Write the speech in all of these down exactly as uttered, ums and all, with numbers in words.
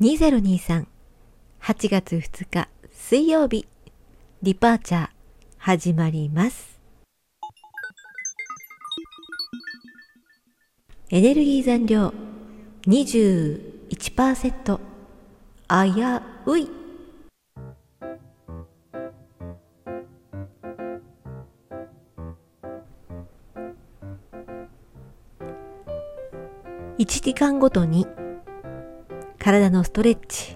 にせんにじゅうさん はちがつふつか水曜日、ディパーチャー始まります。エネルギー残量 にじゅういちパーセント、 危うい。いちじかんごとに体のストレッチ、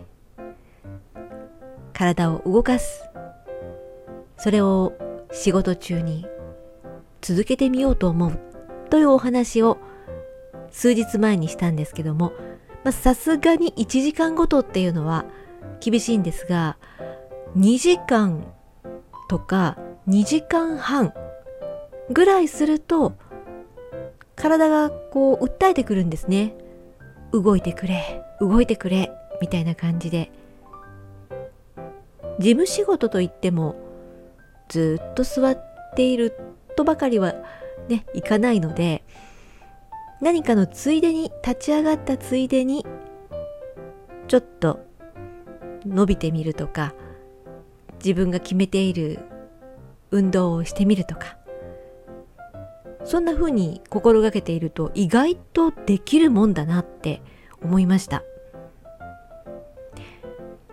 体を動かす、それを仕事中に続けてみようと思うというお話を数日前にしたんですけども、さすがにいちじかんごとっていうのは厳しいんですが、にじかんとかにじかんはんぐらいすると体がこう訴えてくるんですね。動いてくれ、動いてくれみたいな感じで。事務仕事といってもずっと座っているとばかりはね、いかないので、何かのついでに、立ち上がったついでにちょっと伸びてみるとか、自分が決めている運動をしてみるとか、そんな風に心がけていると意外とできるもんだなって思いました。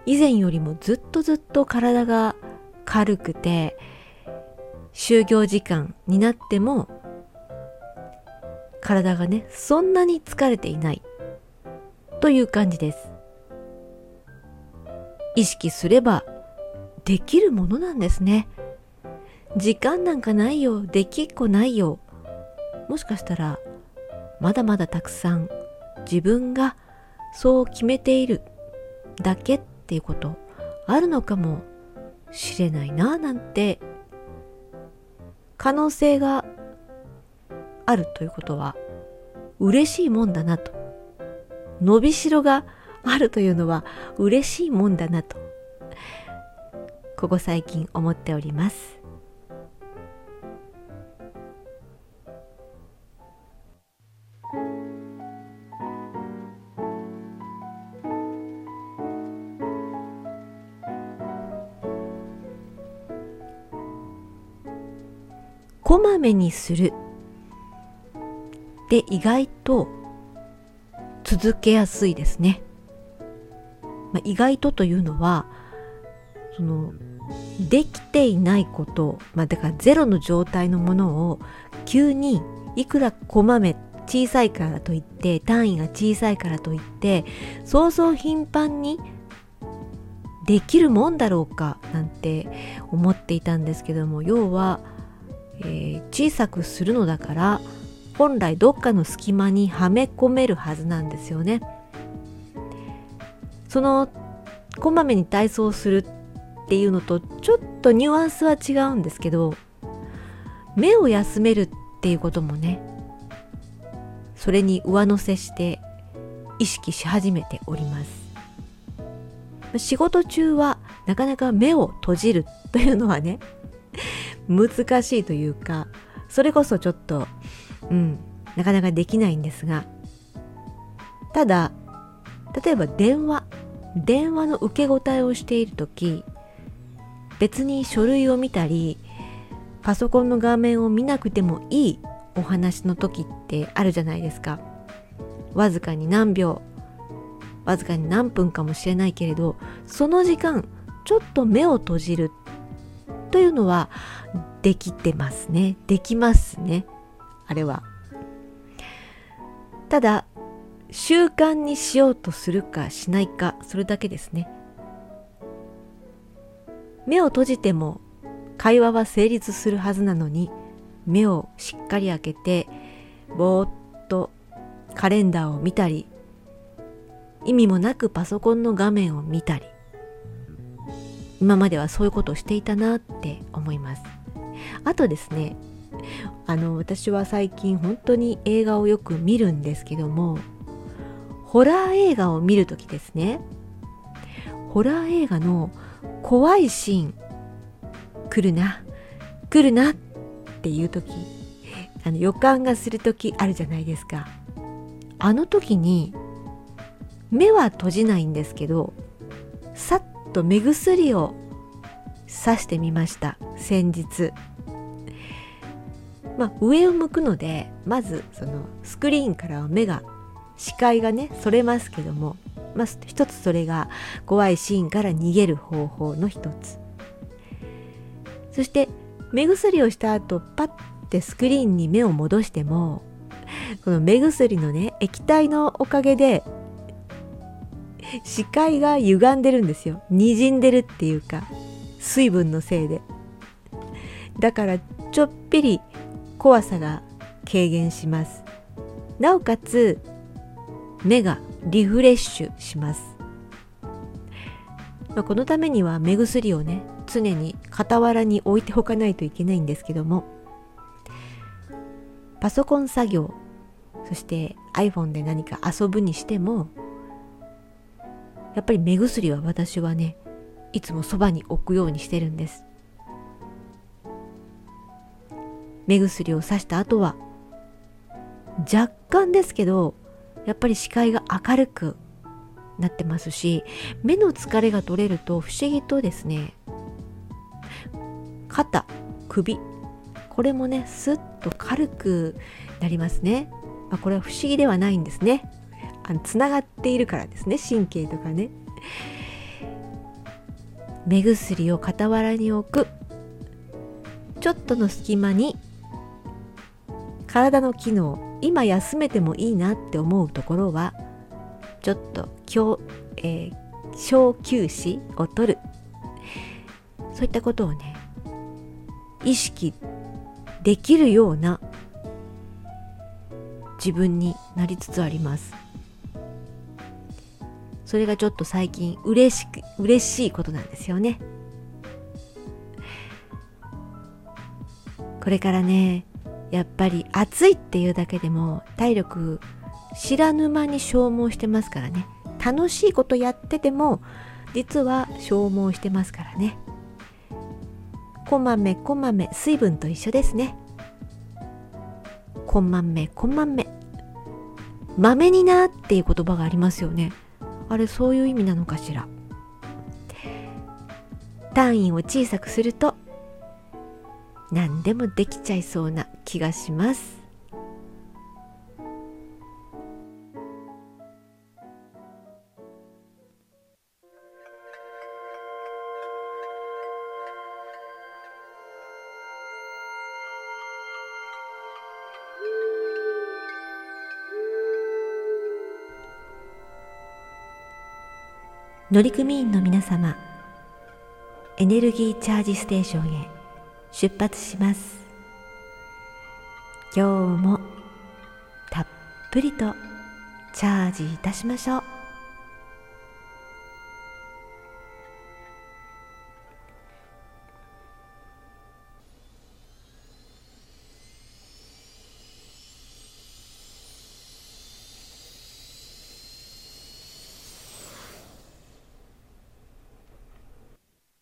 以前よりもずっとずっと体が軽くて、就業時間になっても体がね、そんなに疲れていないという感じです。意識すればできるものなんですね。時間なんかないよ、できっこないよ。もしかしたらまだまだたくさん自分がそう決めているだけっていうことあるのかもしれないな、なんて可能性があるということは嬉しいもんだなと、伸びしろがあるというのは嬉しいもんだなと、ここ最近思っております。こまめにするで意外と続けやすいですね。まあ、意外とというのは、そのできていないこと、まあ、だからゼロの状態のものを急にいくらこまめ、小さいからといって、単位が小さいからといってそうそう頻繁にできるもんだろうかなんて思っていたんですけども、要はえー、小さくするのだから本来どっかの隙間にはめ込めるはずなんですよね。そのこまめに体操するっていうのとちょっとニュアンスは違うんですけど、目を休めるっていうこともね、それに上乗せして意識し始めております。仕事中はなかなか目を閉じるというのはね難しいというか、それこそちょっと、うん、なかなかできないんですが、ただ例えば電話電話の受け答えをしているとき、別に書類を見たりパソコンの画面を見なくてもいいお話の時ってあるじゃないですか。わずかに何秒、わずかに何分かもしれないけれど、その時間ちょっと目を閉じるというのはできてますね。できますね。あれは。ただ習慣にしようとするかしないか、それだけですね。目を閉じても会話は成立するはずなのに、目をしっかり開けてぼーっとカレンダーを見たり、意味もなくパソコンの画面を見たり、今まではそういうことをしていたなって思います。あとですね、あの私は最近本当に映画をよく見るんですけども、ホラー映画を見るときですね、ホラー映画の怖いシーン、来るな来るなっていうとき、あの予感がするときあるじゃないですか。あの時に目は閉じないんですけど、さっと目薬をさしてみました、先日。まあ、上を向くので、まずそのスクリーンからは目が、視界がねそれますけども、まあ、一つそれが怖いシーンから逃げる方法の一つ。そして目薬をした後パッてスクリーンに目を戻しても、この目薬のね液体のおかげで視界が歪んでるんですよ。滲んでるっていうか、水分のせいで。だからちょっぴり怖さが軽減します。なおかつ目がリフレッシュします。まあ、このためには目薬をね常に傍らに置いておかないといけないんですけども、パソコン作業、そして iPhone で何か遊ぶにしても、やっぱり目薬は私はねいつもそばに置くようにしてるんです。目薬をさした後は若干ですけど、やっぱり視界が明るくなってますし、目の疲れが取れると不思議とですね、肩、首、これもねスッと軽くなりますね。まあ、これは不思議ではないんですね。あのつながっているからですね、神経とかね。目薬を傍らに置く、ちょっとの隙間に体の機能、今休めてもいいなって思うところはちょっと強、えー、小休止を取る、そういったことをね意識できるような自分になりつつあります。それがちょっと最近嬉しく嬉しいことなんですよね。これからねやっぱり暑いっていうだけでも体力知らぬ間に消耗してますからね。楽しいことやってても実は消耗してますからね。こまめこまめ、水分と一緒ですね。こまめこまめ、まめになっていう言葉がありますよね。あれそういう意味なのかしら。単位を小さくすると何でもできちゃいそうな気がします。乗組員の皆様、エネルギーチャージステーションへ出発します。今日もたっぷりとチャージいたしましょう。